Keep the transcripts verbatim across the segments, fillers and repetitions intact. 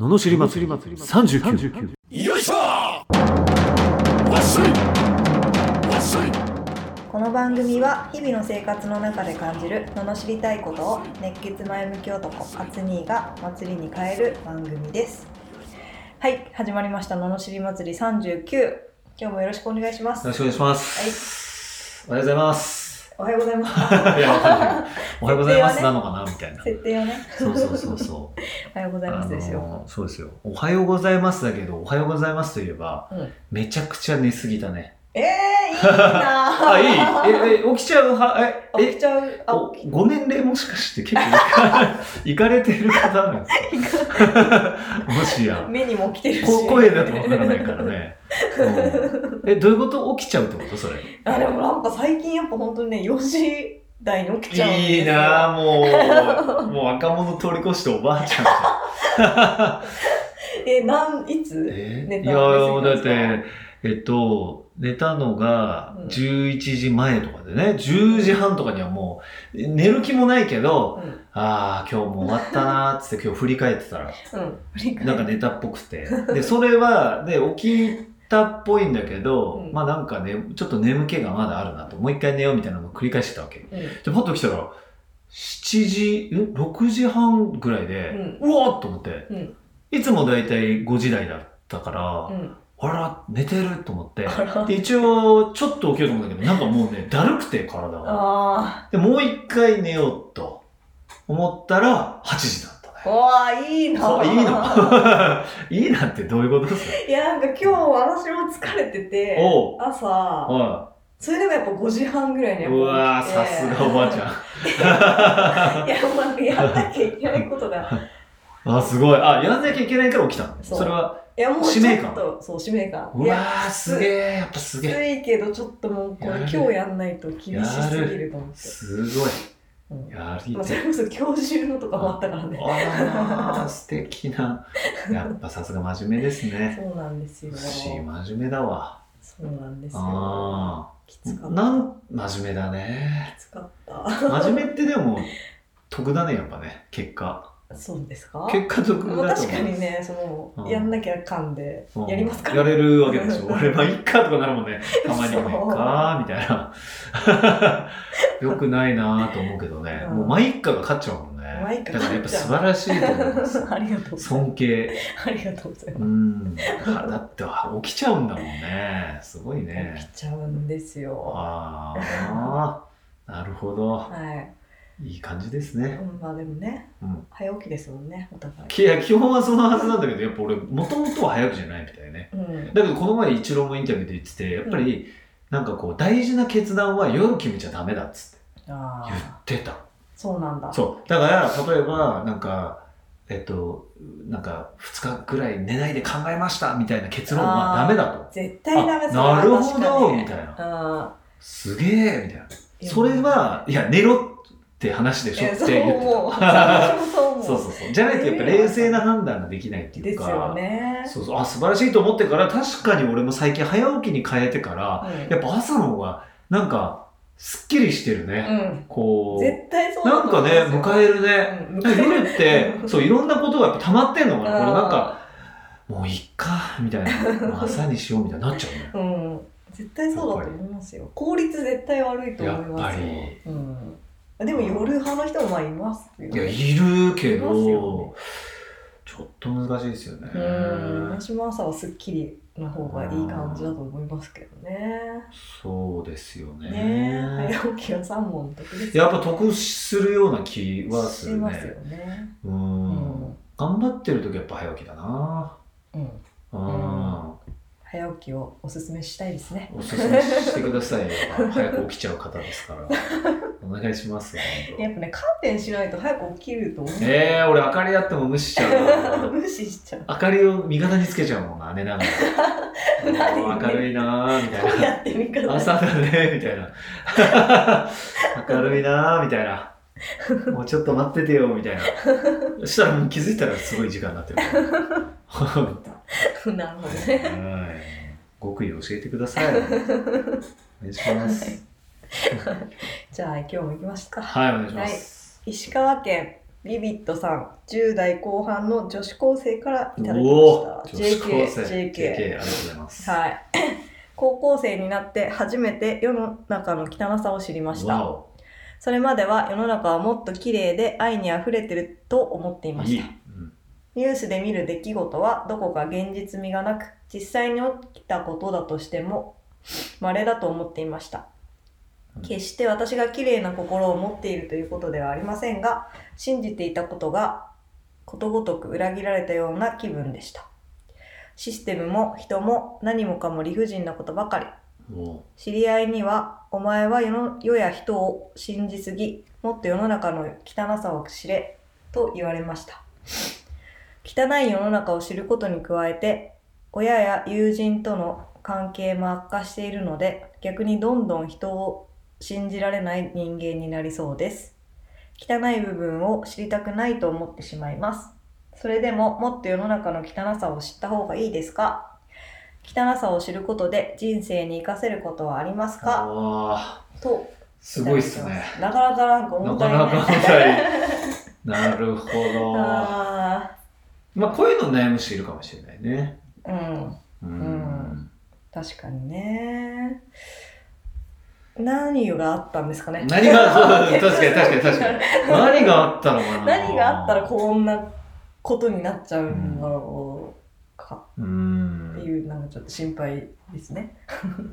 ののしり祭りさんじゅうきゅう。よいしょー、わっしょいわっしょい。この番組は日々の生活の中で感じるののしりたいことを熱血前向き男アツニーが祭りに変える番組です。はい、始まりましたののしり祭りさんじゅうきゅう。今日もよろしくお願いします。よろしくお願いします、はい、おはようございます。おはようございます。いやおはようございます、ね、なのかなみたいな。設定はね。そうそうそうそう。おはようございますですよ。そうですよ。おはようございますだけど、おはようございますといえば、うん、めちゃくちゃ寝すぎたね。えー、いいな。あ、いい。え、え、起きちゃうは、え、え、起きちゃう。あ、ご年齢もしかして結構いかれてる方なんですか。もしや。目にも起きてるし。声だとわからないからね。え、どういうこと？起きちゃうってことそれ。あ、でもなんか最近やっぱ本当にね、よじ台に起きちゃうんですよ。いいな、もうもう若者通り越しておばあちゃんじゃん。え、なんいつ寝たの？いやだってえっと。寝たのがじゅういちじまえとかでね、うん、じゅうじはんとかにはもう寝る気もないけど、うん、ああ今日も終わったなーっつって今日振り返ってたら、うん、なんか寝たっぽくて、でそれはで起きたっぽいんだけど、うん、まあなんかねちょっと眠気がまだあるなと、もう一回寝ようみたいなのを繰り返してたわけ、うん、でパッと来たらしちじ、んろくじはんぐらいで、うん、うわーっと思って、うん、いつもだいたいごじ台だったから、うん、あら、寝てると思って。で、一応、ちょっと起きようと思ったけど、なんかもうね、だるくて、体が。あで、もう一回寝ようと思ったら、はちじだったね。おー、いいな。いいな。いいなってどういうことですか？いや、なんか今日私も疲れてて、お朝、はい、それでもやっぱごじはんぐらいにやっぱ起きて。うわー、さすがおばあちゃん。いや、もうなんかやんなきゃいけないことが。あ、すごい。あ、やんなきゃいけないから起きたの。それは。いやもうちょっとそう使命感。うわー、すげえ、やっぱすげえ。きついけどちょっともうこれ今日やんないと厳しすぎると思って。すごい。やりたい。それこそ教授のとかもあったからね。ああ素敵な。やっぱさすが真面目ですね。そうなんですよ。真面目だわ。そうなんですよ。ああ。きつかった。なん真面目だね。きつかった。真面目ってでも得だねやっぱね、結果。そうですか？結果得だと思う。確かにね、その、うん、やんなきゃかんで、うん、やりますから、ね、やれるわけでしょ。俺は、いっかとかなるもんね。たまにもいっかみたいな。よくないなぁと思うけどね。うん、もう、まいっかが勝っちゃうもんね。まいっかが勝っちゃう。だからやっぱ素晴らしいと思います。ありがとうございます。尊敬。ありがとうございます。うん。だって、起きちゃうんだもんね。すごいね。起きちゃうんですよ。ああ、なるほど。はい。いい感じですね。うん、まあでもね、うん、早起きですもんね、お互い。いや、基本はそのはずなんだけど、やっぱ俺、もともとは早起きじゃないみたいね。うん、だけど、この前、イチローもインタビューで言ってて、やっぱり、なんかこう、大事な決断は夜決めちゃダメだっつって、言ってた。そうなんだ。そう。だから、例えば、なんか、えっと、なんかふつかぐらい寝ないで考えましたみたいな結論はダメだと。絶対ダメだと。なるほど、みたいな。すげえ、みたいな。それは、いや、寝ろって。って話でしょって言ってた。そうそうそう。じゃないとやっぱ冷静な判断ができないっていうか。ですよね。そうそう。あ、素晴らしいと思ってから、確かに俺も最近早起きに変えてから、うん、やっぱ朝の方がなんかすっきりしてるね。うん、こう。絶対そうだと思うんですよ。なんかね、迎えるね。うん、迎える夜って、そういろんなことがやっぱ溜まってんのかな。これなんか、もういっか、みたいな。朝にしようみたいになっちゃうね。うん。絶対そうだと思いますよ。効率絶対悪いと思いますよ。やっぱり。うんでも夜派の人もまあいますよ、ね、いやいるけど、ね、ちょっと難しいですよね。うん私も朝はすっきりの方がいい感じだと思いますけどね。そうですよ ね, ね早起きはさんぼん得です、ね、やっぱ得するような気はする ね, しますよね。うん、うん、頑張ってる時はやっぱ早起きだな。うん、うん早起きをおすすめしたいですね。おすすめしてくださいよ。早く起きちゃう方ですから。お願いしますよ。やっぱね、観点しないと早く起きると思う。ええー、俺明かりあっても無視しちゃう。無視しちゃう。明かりを味方につけちゃうもんな、寝ながら。明るいなーみたいな。どうやって味方に。朝だねみたいな。明るいなーみたいな。もうちょっと待っててよみたいな。そしたらもう気づいたらすごい時間になってる。なるほどね。はい、極意教えてください。お願いします。はい、じゃあ今日も行きますか。はい、お願いします。はい、石川県ビビットさん、じゅうだいこうはんの女子高生からいただきました。ジェーケー、ジェーケー。ジェーケー、ありがとうございます。はい。高校生になって初めて世の中の汚さを知りました。それまでは世の中はもっと綺麗で愛にあふれてると思っていました。いい、うん、ニュースで見る出来事はどこか現実味がなく、実際に起きたことだとしても稀だと思っていました。決して私が綺麗な心を持っているということではありませんが、信じていたことがことごとく裏切られたような気分でした。システムも人も何もかも理不尽なことばかり。知り合いには、お前は世の世や人を信じすぎ、もっと世の中の汚さを知れと言われました。汚い世の中を知ることに加えて、親や友人との関係も悪化しているので、逆にどんどん人を信じられない人間になりそうです。汚い部分を知りたくないと思ってしまいます。それでももっと世の中の汚さを知った方がいいですか？汚さを知ることで人生に生かせることはありますか？あーと、すごいっすね。なかなかなんか重たいね。なかなか重たい。なるほど。あ、まあこういうの悩む人いるかもしれないね。うん。うん。うん、確かにね。何があったんですかね。何が確かに確かに確かに何があったのかな。何があったらこんなことになっちゃうんだろうかっていう、なんかちょっと心配ですね。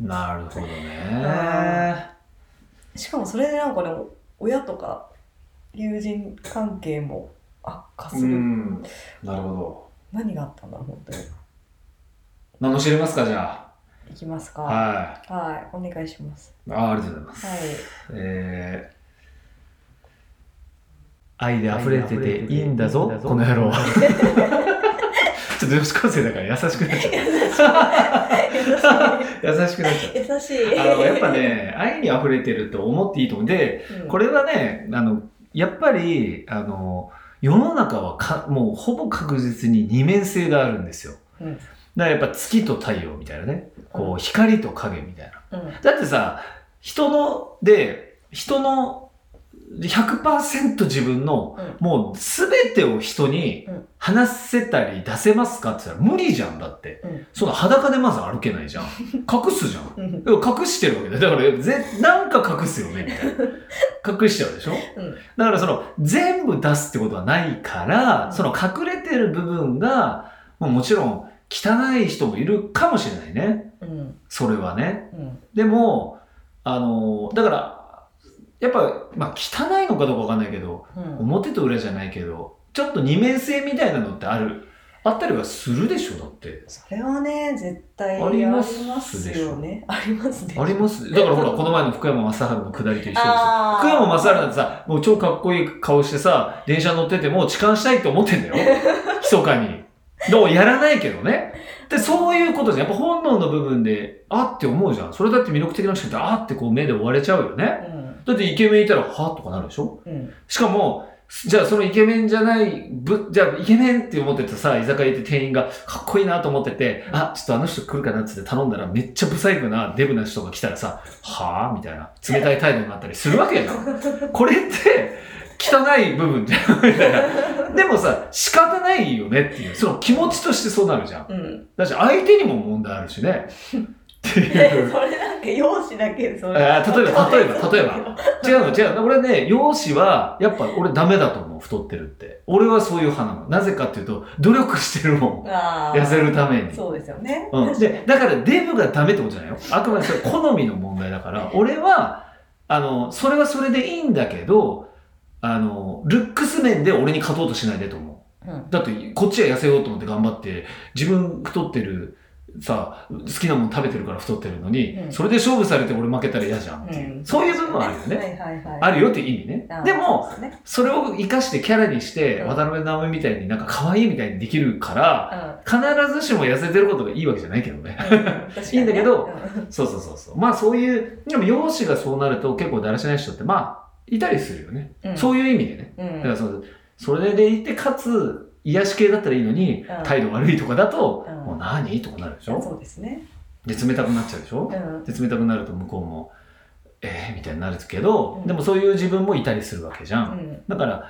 なるほどね。しかもそれでなんかね、親とか友人関係も悪化する。うん、なるほど。何があったんだろう本当に。何も知れますかじゃあ。いきますか。はい。はい、お願いします。あ、ありがとうございます。はい。えー、愛で溢れてていいんだぞ、だぞこの野郎は。ちょっと女子高生だから優しくなっちゃう。優しくなっちゃう。優しい。あのやっぱね、愛に溢れてると思っていいと思うんで、うん、これはね、あのやっぱりあの世の中はかもうほぼ確実に二面性があるんですよ。うん、だからやっぱ月と太陽みたいなね、こう光と影みたいな、うん、だってさ、人ので人の ひゃくパーセント 自分の、うん、もう全てを人に話せたり出せますかって言ったら無理じゃん。だって、うん、その裸でまず歩けないじゃん。隠すじゃん、うん、隠してるわけだよ。だからぜなんか隠すよねみたいな隠しちゃうでしょ、うん、だからその全部出すってことはないから、うん、その隠れてる部分が、まあ、もちろん汚い人もいるかもしれないね、うん、それはね、うん、でもあのだからやっぱ、まあ、汚いのかどうかわかんないけど、うん、表と裏じゃないけどちょっと二面性みたいなのってあるあったりはするでしょ。だってそれはね絶対ありますよね。ありますね。あります。だからほらこの前の福山雅治の下りと一緒です。福山雅治なんてさ、もう超かっこいい顔してさ、電車乗っててもう痴漢したいと思ってんだよ密かに。どうやらないけどね。で、そういうことじゃん。やっぱ本能の部分で、あって思うじゃん。それだって魅力的な人って、あってこう目で追われちゃうよね。うん、だってイケメンいたら、はとかなるでしょ、うん、しかも、じゃあそのイケメンじゃない、ぶじゃあイケメンって思ってたさ、居酒屋行って店員がかっこいいなと思ってて、うん、あ、ちょっとあの人来るかなって頼んだら、めっちゃブサイクなデブな人が来たらさ、はぁみたいな、冷たい態度になったりするわけやじゃん。これって、汚い部分じゃんみたいな。でもさ、仕方ないよねっていう、その気持ちとしてそうなるじゃん。うん、だし相手にも問題あるしね。っていう。それなんか容姿だけでそれ。あ、例えば例えば例えば。違うの違うの。俺ね、容姿はやっぱ俺ダメだと思う。太ってるって。俺はそういう派なの。なぜかっていうと努力してるもん。痩せるために。そうですよね。うん。で、だからデブがダメってことじゃないよ。あくまでそれ好みの問題だから。俺はあのそれはそれでいいんだけど。あの、ルックス面で俺に勝とうとしないでと思う。うん、だって、こっちは痩せようと思って頑張って、自分太ってる、さ、好きなもの食べてるから太ってるのに、うん、それで勝負されて俺負けたら嫌じゃんっていう。うん、そういう部分はあるよね。はいはいはい、あるよって意味ね。でも、それを活かしてキャラにして、渡辺直美みたいになんか可愛いみたいにできるから、うん、必ずしも痩せてることがいいわけじゃないけどね。うん、いいんだけど、うん、そうそうそうそう。まあそういう、でも容姿がそうなると結構だらしない人って、まあ、いたりするよね、うん、そういう意味でね、うん、だから そ, それでいてかつ癒し系だったらいいのに、うん、態度悪いとかだと、うん、もう何とかなるでしょ。そうですね。で冷たくなっちゃうでしょ、うん、で冷たくなると向こうもえーみたいになるけど、うん、でもそういう自分もいたりするわけじゃん、うん、だから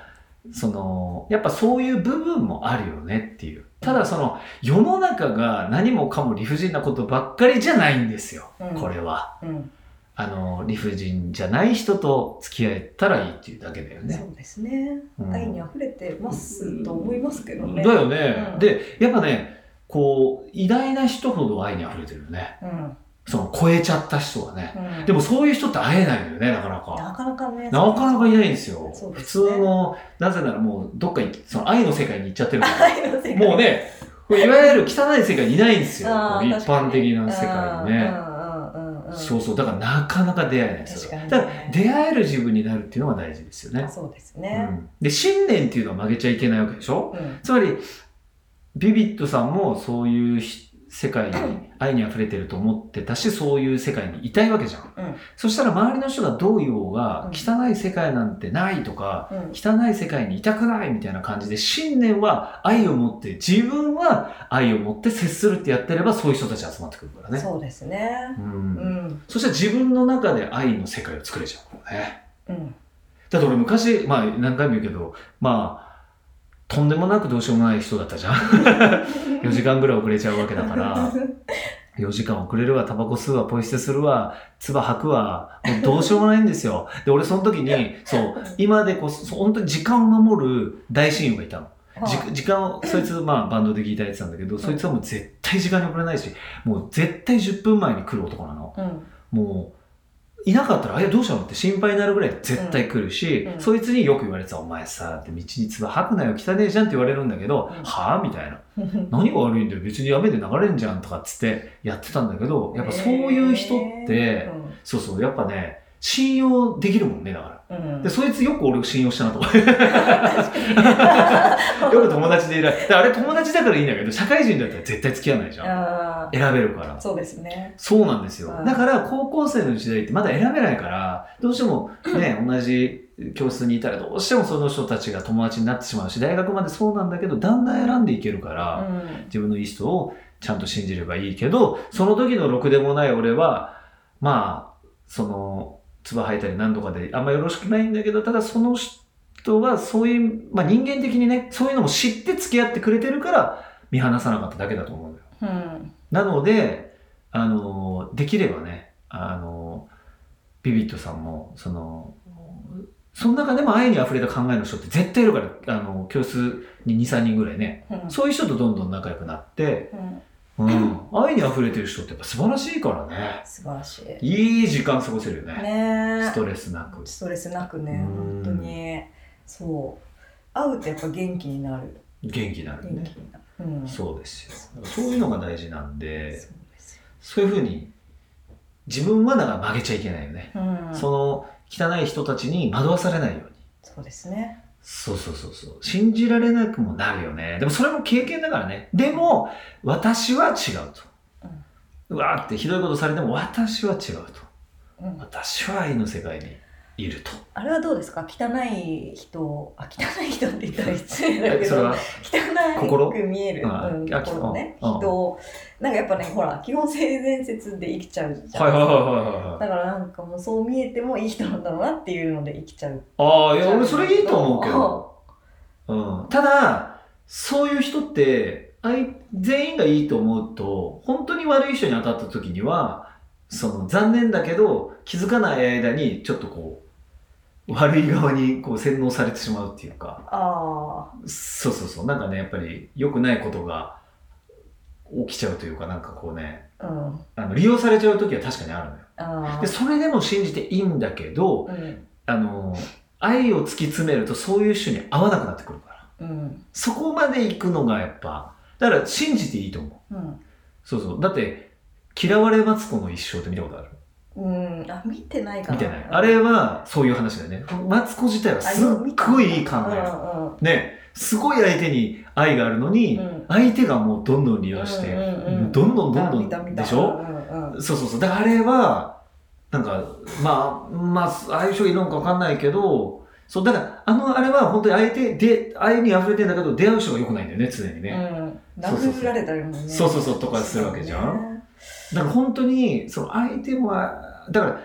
そのやっぱそういう部分もあるよねっていう。ただその世の中が何もかも理不尽なことばっかりじゃないんですよ、うん、これは、うん、あの理不尽じゃない人と付き合えたらいいっていうだけだよね。そうですね、うん、愛にあふれてますと思いますけどね、うん、だよね、うん、でやっぱねこう偉大な人ほど愛にあふれてるよね、うん、その超えちゃった人はね、うん、でもそういう人って会えないのよね、なかなかなかなかねなかなかいないんですよ、ですね、普通の。なぜならもうどっかにその愛の世界に行っちゃってるから愛の世界もうねこれいわゆる汚い世界にいないんですよ一般的な世界にね。そうそう、だからなかなか出会えないですよ、ね、だから出会える自分になるっていうのが大事ですよね。そうですね、うん、で信念っていうのは曲げちゃいけないわけでしょ、うん、つまりビビッドさんもそういう世界に愛にあふれてると思ってたし、そういう世界にいたいわけじゃん、うん、そしたら周りの人がどう言おうが、うん、汚い世界なんてないとか、うん、汚い世界にいたくないみたいな感じで信念は愛を持って自分は愛を持って接するってやってればそういう人たち集まってくるからね。そうですね、うんうん、そしたら自分の中で愛の世界を作れちゃうからね、うん、だって俺昔、まあ、何回も言うけどまあとんでもなくどうしようもない人だったじゃんよじかんぐらい遅れちゃうわけだからよじかん遅れるわ、タバコ吸うわ、ポイ捨てするわ、唾吐くわ、もうどうしようもないんですよ。で俺その時にそう今でこそ本当に時間を守る大親友がいたの、はあ、時間をそいつ、まあ、バンドでギターやってたんだけど、うん、そいつはもう絶対時間に遅れないしもう絶対じゅっぷんまえに来る男なの、うん、もういなかったら、あれどうしたのって心配になるぐらい絶対来るし、うんうん、そいつによく言われてた、お前さ、って道に唾吐くなよ、汚ねえじゃんって言われるんだけど、うん、はぁみたいな。何が悪いんだよ、別に雨で流れんじゃんとかっつってやってたんだけど、やっぱそういう人って、えーうん、そうそう、やっぱね、信用できるもんね、だから。うん、で、そいつよく俺を信用したなとか。よく友達でいられる。あれ友達だからいいんだけど、社会人だったら絶対付き合わないじゃん。選べるから。そうですね。そうなんですよ。だから高校生の時代ってまだ選べないから、どうしてもね、同じ教室にいたらどうしてもその人たちが友達になってしまうし、大学までそうなんだけど、だんだん選んでいけるから、うん、自分のいい人をちゃんと信じればいいけど、その時のろくでもない俺は、まあ、その、唾吐いたり何とかであんまよろしくないんだけど、ただその人はそういう、まあ、人間的にねそういうのも知って付き合ってくれてるから見放さなかっただけだと思うんだよ、うん、なのであのできればねあのビビッドさんもそのその中でも愛にあふれた考えの人って絶対いるからあの教室に にさんにんぐらいね、うん、そういう人とどんどん仲良くなって、うんうん、愛にあふれてる人ってやっぱ素晴らしいからね。素晴らしい。いい時間過ごせるよね。ね、ストレスなく。ストレスなくね、本当に。そう。会うとやっぱ元気になる。元気になるね。なるうん、そうですよ。そうです。そういうのが大事なんで、そうですよ。そういうふうに自分はだから曲げちゃいけないよね、うん。その汚い人たちに惑わされないように。そうですね。そうそうそうそう。信じられなくもなるよね。でもそれも経験だからね。でも、私は違うと。うん、うわーってひどいことされても、私は違うと、うん。私は愛の世界にいると。あれはどうですか？汚い人、あ、汚い人って言ったら失礼だけど、汚く見える心ね。人、なんかやっぱね、ほら、基本性善説で生きちゃうじゃん。はいはいはいはい。だからなんかもうそう見えてもいい人なんだろうなっていうので生きちゃう。ああ、いや俺それいいと思うけど。うん、ただ、そういう人って、全員がいいと思うと、本当に悪い人に当たった時には、その残念だけど気づかない間にちょっとこう悪い側にこう洗脳されてしまうっていうか、あそうそうそう、なんかねやっぱり良くないことが起きちゃうというか、なんかこうね、うん、あの利用されちゃう時は確かにあるのよ。あでそれでも信じていいんだけど、うん、あの愛を突き詰めるとそういう種に合わなくなってくるから、うん、そこまで行くのがやっぱだから信じていいと思う、うん、そうそう、だって嫌われマツコの一生って見たことある？うん、あ、見てないかな。見てない。あれはそういう話だよね。マツコ自体はすっごいいい考え。ね、すごい相手に愛があるのに、うん、相手がもうどんどん利用して、うんうんうん、どんどんどんどんでしょ？うんうん、そうそうそう。だからあれはなんかまあまあ相性いいのかわかんないけど、そうだからあのあれは本当に相手で愛にあふれてんだけど出会う人が良くないんだよね常にね。うん、殴られたりもね。そうそうそうとかするわけじゃん。だから本当にその相手もだから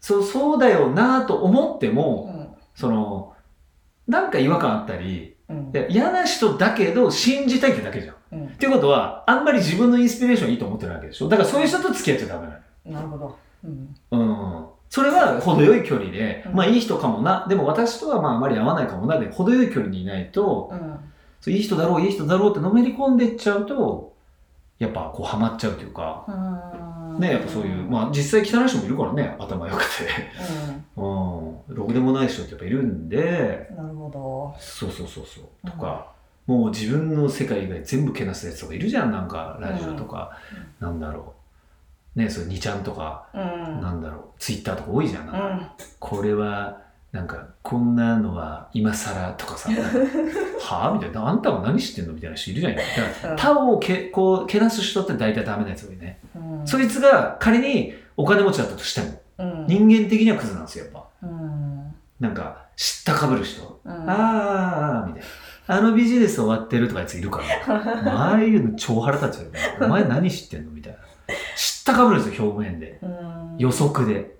そ, そうだよなと思っても、うん、そのなんか違和感あったり、うん、嫌な人だけど信じたいってだけじゃん、うん、っていうことはあんまり自分のインスピレーションいいと思ってるわけでしょ。だからそういう人と付き合っちゃダメなの。なるほど、うんうん、それは程よい距離で、うん、まあいい人かもな、でも私とはまああまり合わないかもなで程よい距離にいないと、うん、そういい人だろういい人だろうってのめり込んでいっちゃうとやっぱこうハマっちゃうというか、うん、ね、やっぱそういう、まあ実際汚い人もいるからね、頭良くて、うんうん、ろくでもない人ってやっぱいるんで、なるほど、そうそうそうそう、うん、とかもう自分の世界以外全部けなすやつとかいるじゃん、なんかラジオとか、うん、なんだろうね、それにちゃんとか、うん、なんだろうツイッターとか多いじゃん、なんか、うん、これはなんかこんなのは今更とかさはぁみたいな、あんたは何知ってんのみたいな人いるじゃん。だから他をけこうけなす人って大体ダメなやつ多いね、うん、そいつが仮にお金持ちだったとしても、うん、人間的にはクズなんですよやっぱ、うん、なんか知ったかぶる人、うん、あーあーみたいな、あのビジネス終わってるとかやついるからああいうの超腹立つよね、お前何知ってんのみたいな、知ったかぶるんですよ表面で、うん、予測で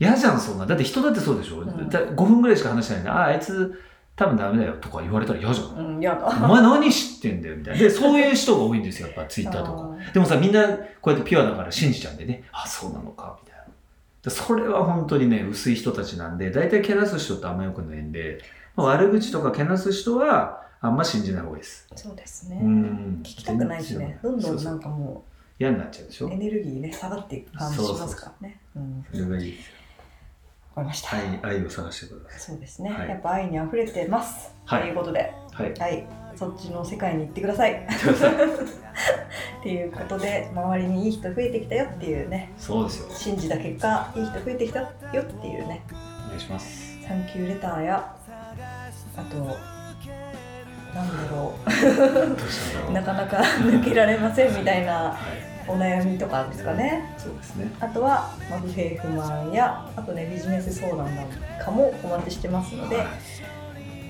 嫌じゃんそんな。だって人だってそうでしょ、うん、だごふんぐらいしか話してないんで、あああいつ多分ダメだよとか言われたら嫌じゃん、うん、嫌だ、お前何知ってんだよみたいな。でそういう人が多いんですよやっぱツイッターとかでもさ、みんなこうやってピュアだから信じちゃうんでね、あそうなのかみたいな。それは本当にね薄い人たちなんで、大体けなす人ってあんま良くないんで、悪口とかけなす人はあんま信じない方がいいです。そうですね、うん、聞きたくないしね、どんどんなんかもう嫌になっちゃうでしょ、エネルギーね下がっていく感じしますからね。そうそうそう、うん、それがいいですよ。わかりました。愛、愛を探してください。そうですね、はい、やっぱ愛にあふれてます、はい、ということで、はいはい、そっちの世界に行ってくださいっていうことで、周りにいい人増えてきたよっていうね、そうですよ、信じた結果いい人増えてきたよっていうね、お願いします。サンキューレターやあとなんだろ う, どうしたんだろうなかなか抜けられませんみたいなお悩みとかですかね、うん、そうですね。あとはまあ不平不満や、あとねビジネス相談なんかもお待ちしてますので、はい、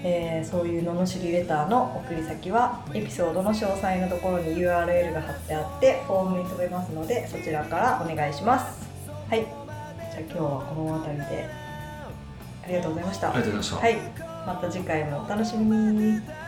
えー、そういうののしりレターの送り先はエピソードの詳細のところに ユーアールエル が貼ってあってフォームに飛べますので、そちらからお願いします。はい、じゃあ今日はこの辺りでありがとうございました。ありがとうございました、はい、また次回もお楽しみに。